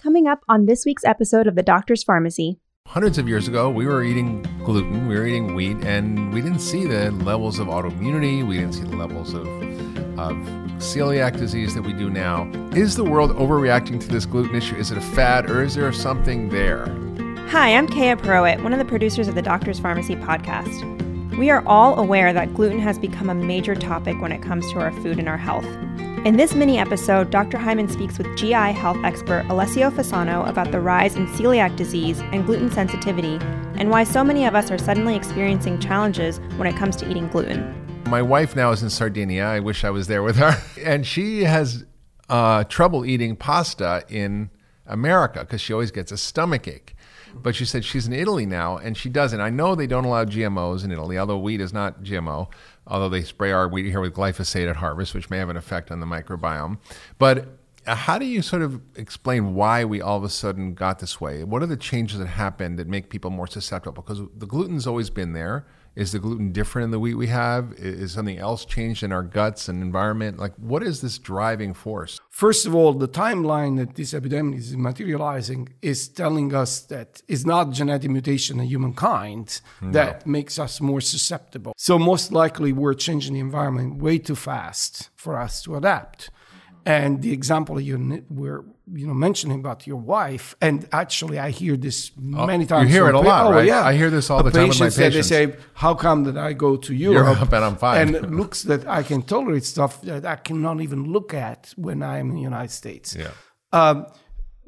Coming up on this week's episode of The Doctor's Pharmacy. Hundreds of years ago, we were eating gluten, we were eating wheat, and we didn't see the levels of autoimmunity, we didn't see the levels of celiac disease that we do now. Is the world overreacting to this gluten issue? Is it a fad, or is there something there? Hi, I'm Kea Perowit, one of the producers of the Doctor's Pharmacy podcast. We are all aware that gluten has become a major topic when it comes to our food and our health. In this mini-episode, Dr. Hyman speaks with GI health expert Alessio Fasano about the rise in celiac disease and gluten sensitivity, and why so many of us are suddenly experiencing challenges when it comes to eating gluten. My wife now is in Sardinia. I wish I was there with her. And she has trouble eating pasta in America because she always gets a stomachache. But she said she's in Italy now, and she doesn't. I know they don't allow GMOs in Italy, although wheat is not GMO, although they spray our wheat here with glyphosate at harvest, which may have an effect on the microbiome. But how do you sort of explain why we all of a sudden got this way? What are the changes that happen that make people more susceptible? Because the gluten's always been there. Is the gluten different in the wheat we have? Is something else changed in our guts and environment? Like, what is this driving force? First of all, the timeline that this epidemic is materializing is telling us that it's not genetic mutation in humankind that makes us more susceptible. So most likely we're changing the environment way too fast for us to adapt. And the example you were mentioning about your wife, and actually I hear this many times. You hear it a lot, right? Yeah. I hear this all the time with my patients. They say, how come that I go to Europe and I'm fine? And looks that I can tolerate stuff that I cannot even look at when I'm in the United States. Yeah.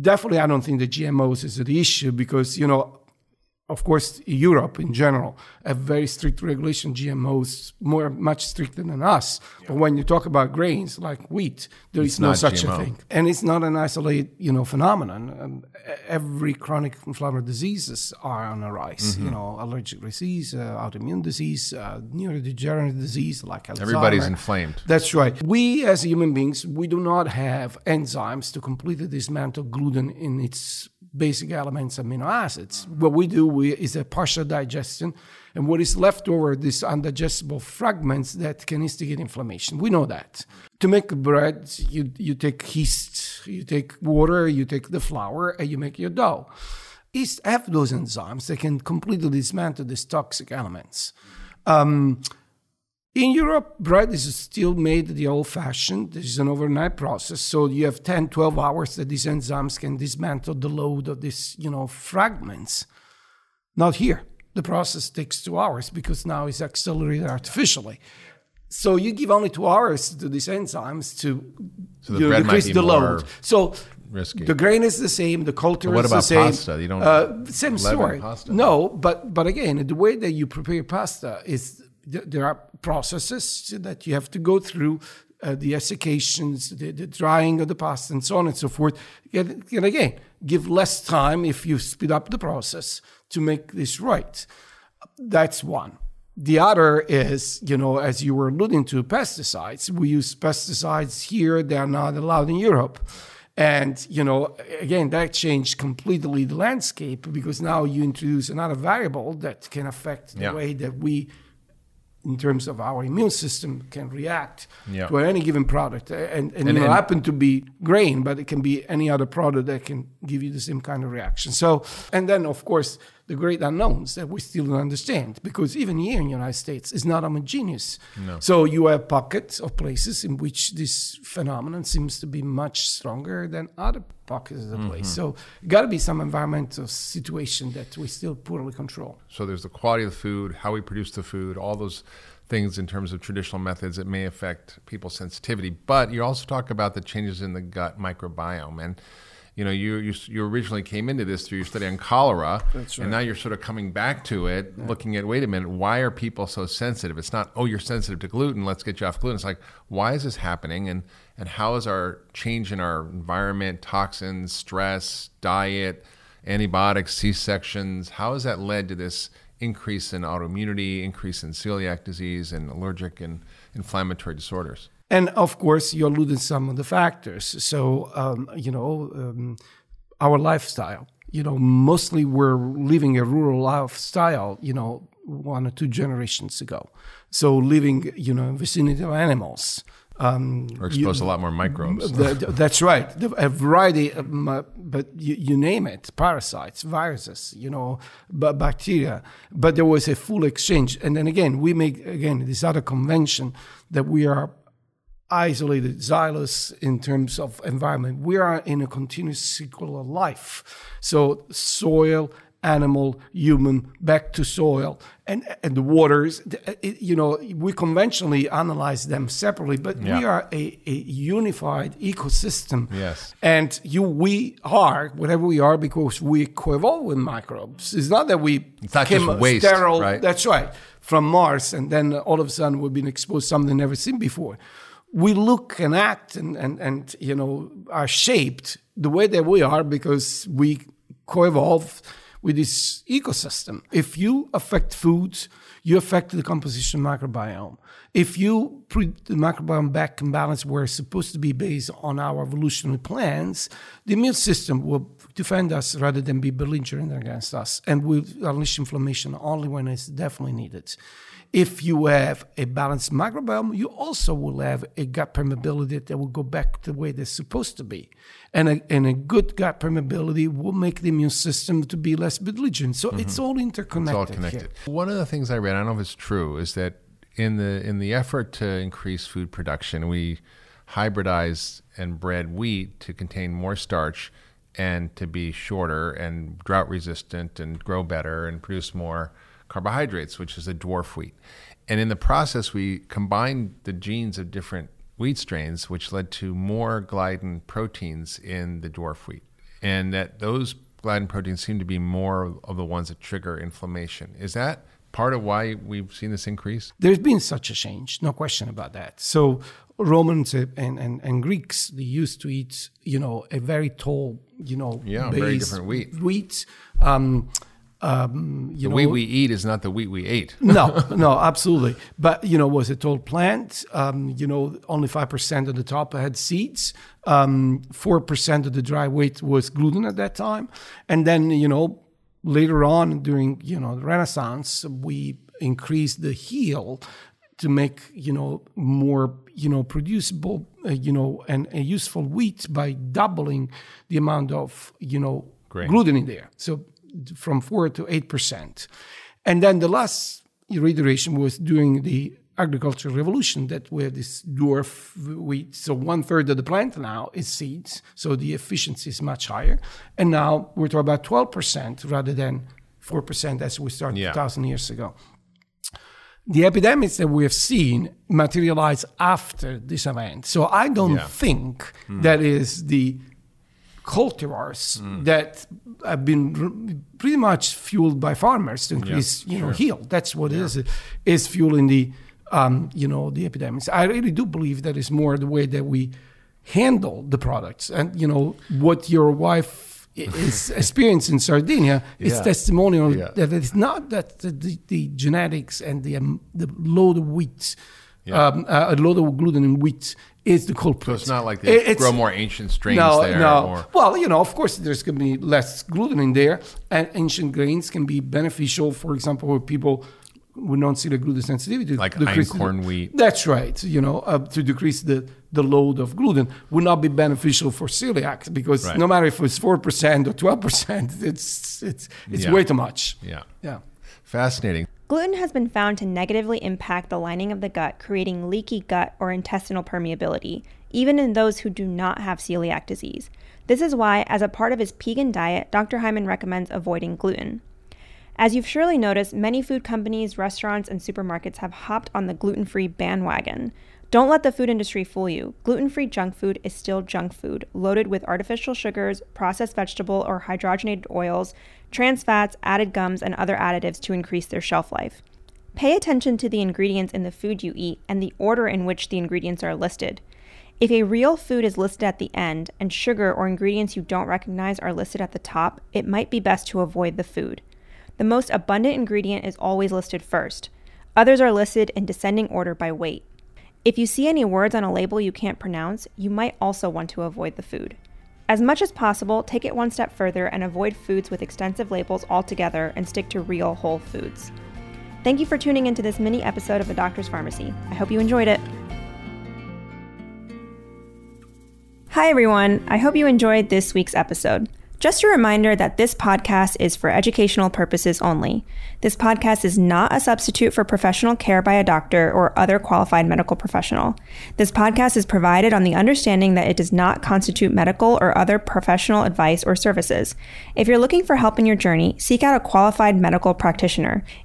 Definitely, I don't think the GMOs is the issue because, of course, Europe in general have very strict regulation, GMOs much stricter than us. Yeah. But when you talk about grains like wheat, there is no such a thing, and it's not an isolated phenomenon. Every chronic inflammatory diseases are on a rise. Mm-hmm. Allergic disease, autoimmune disease, neurodegenerative disease like Alzheimer's. Everybody's inflamed. That's right. We as human beings, we do not have enzymes to completely dismantle gluten in its basic elements, amino acids. What we do is a partial digestion, and what is left over, these undigestible fragments that can instigate inflammation. We know that. To make bread, you take yeast, you take water, you take the flour, and you make your dough. Yeast have those enzymes that can completely dismantle these toxic elements. In Europe, bread is still made the old-fashioned. This is an overnight process. So you have 10, 12 hours that these enzymes can dismantle the load of these, fragments. Not here. The process takes 2 hours because now it's accelerated artificially. So you give only 2 hours to these enzymes to decrease the load. So risky. The grain is the same. The culture is the same. What about pasta? You don't same story. Pasta. No, but again, the way that you prepare pasta is... There are processes that you have to go through, the desiccations, the drying of the pasta, and so on and so forth. And again, give less time if you speed up the process to make this right. That's one. The other is, as you were alluding to, pesticides. We use pesticides here. They are not allowed in Europe. And, again, that changed completely the landscape because now you introduce another variable that can affect the way that we... in terms of our immune system, can react to any given product. And it happen to be grain, but it can be any other product that can give you the same kind of reaction. So, and then, of course, the great unknowns that we still don't understand, because even here in the United States, it's not homogeneous. No. So you have pockets of places in which this phenomenon seems to be much stronger than other pockets of the place. So got to be some environmental situation that we still poorly control. So there's the quality of the food, how we produce the food, all those things in terms of traditional methods that may affect people's sensitivity. But you also talk about the changes in the gut microbiome, and you originally came into this through your study on cholera. That's right. And now you're sort of coming back to it, looking at, wait a minute, why are people so sensitive? It's not, oh, you're sensitive to gluten, let's get you off gluten. It's like, why is this happening? And how is our change in our environment, toxins, stress, diet, antibiotics, C-sections, how has that led to this increase in autoimmunity, increase in celiac disease, and allergic and inflammatory disorders? And, of course, you alluded to some of the factors. So, our lifestyle. Mostly we're living a rural lifestyle, 1 or 2 generations ago. So living, in vicinity of animals, Or exposed to a lot more microbes. That's right. A variety of, but you name it, parasites, viruses, bacteria. But there was a full exchange. And then again, we make, this other convention that we are isolated xylus in terms of environment. We are in a continuous cycle of life. So soil, animal, human, back to soil, and the waters, we conventionally analyze them separately, but we are a unified ecosystem. Yes. And we are, whatever we are, because we co-evolve with microbes. It's not that it's not just waste, sterile, right? That's right, from Mars, and then all of a sudden we've been exposed to something never seen before. We look and act and are shaped the way that we are because we co-evolve with this ecosystem. If you affect foods, you affect the composition of microbiome. If you put the microbiome back in balance where it's supposed to be based on our evolutionary plans, the immune system will defend us rather than be belligerent against us, and will unleash inflammation only when it's definitely needed. If you have a balanced microbiome, you also will have a gut permeability that will go back the way they're supposed to be. And a good gut permeability will make the immune system to be less belligerent. So it's all interconnected. It's all connected. Here. One of the things I read, I don't know if it's true, is that in the effort to increase food production, we hybridized and bred wheat to contain more starch and to be shorter and drought resistant and grow better and produce more carbohydrates, which is a dwarf wheat. And in the process, we combined the genes of different wheat strains, which led to more gliadin proteins in the dwarf wheat, and that those gliadin proteins seem to be more of the ones that trigger inflammation. Is that part of why we've seen this increase? There's been such a change, no question about that. So Romans and Greeks, they used to eat, a very tall, very different wheat. Wheat we eat is not the wheat we ate. No, absolutely. But, was a tall plant. Only 5% of the top had seeds. 4% of the dry wheat was gluten at that time. And then, later on during, the Renaissance, we increased the heel to make, more, producible, and useful wheat by doubling the amount of, gluten in there. So from 4% to 8%. And then the last reiteration was during the agricultural revolution that we have this dwarf wheat. So 1/3 of the plant now is seeds. So the efficiency is much higher. And now we're talking about 12% rather than 4% as we started 2,000 years ago. The epidemics that we have seen materialize after this event. So I don't think that is the cultivars that have been pretty much fueled by farmers to increase, yield. That's what it is fueling the, the epidemics. I really do believe that it's more the way that we handle the products. And, what your wife is experiencing in Sardinia is testimonial that it's not that the genetics and the load of wheat, a load of gluten in wheat is the culprit. So it's not like they grow more ancient strains there. No, or... Well, of course there's going to be less gluten in there, and ancient grains can be beneficial, for example, for people who don't see the gluten sensitivity. Like einkorn wheat. That's right, to decrease the load of gluten would not be beneficial for celiac because no matter if it's 4% or 12%, it's way too much. Yeah. Fascinating. Gluten has been found to negatively impact the lining of the gut, creating leaky gut or intestinal permeability, even in those who do not have celiac disease. This is why, as a part of his Pegan diet, Dr. Hyman recommends avoiding gluten. As you've surely noticed, many food companies, restaurants, and supermarkets have hopped on the gluten-free bandwagon. Don't let the food industry fool you. Gluten-free junk food is still junk food, loaded with artificial sugars, processed vegetable or hydrogenated oils, trans fats, added gums, and other additives to increase their shelf life. Pay attention to the ingredients in the food you eat and the order in which the ingredients are listed. If a real food is listed at the end and sugar or ingredients you don't recognize are listed at the top, it might be best to avoid the food. The most abundant ingredient is always listed first. Others are listed in descending order by weight. If you see any words on a label you can't pronounce, you might also want to avoid the food. As much as possible, take it one step further and avoid foods with extensive labels altogether and stick to real whole foods. Thank you for tuning into this mini episode of The Doctor's Pharmacy. I hope you enjoyed it. Hi, everyone. I hope you enjoyed this week's episode. Just a reminder that this podcast is for educational purposes only. This podcast is not a substitute for professional care by a doctor or other qualified medical professional. This podcast is provided on the understanding that it does not constitute medical or other professional advice or services. If you're looking for help in your journey, seek out a qualified medical practitioner.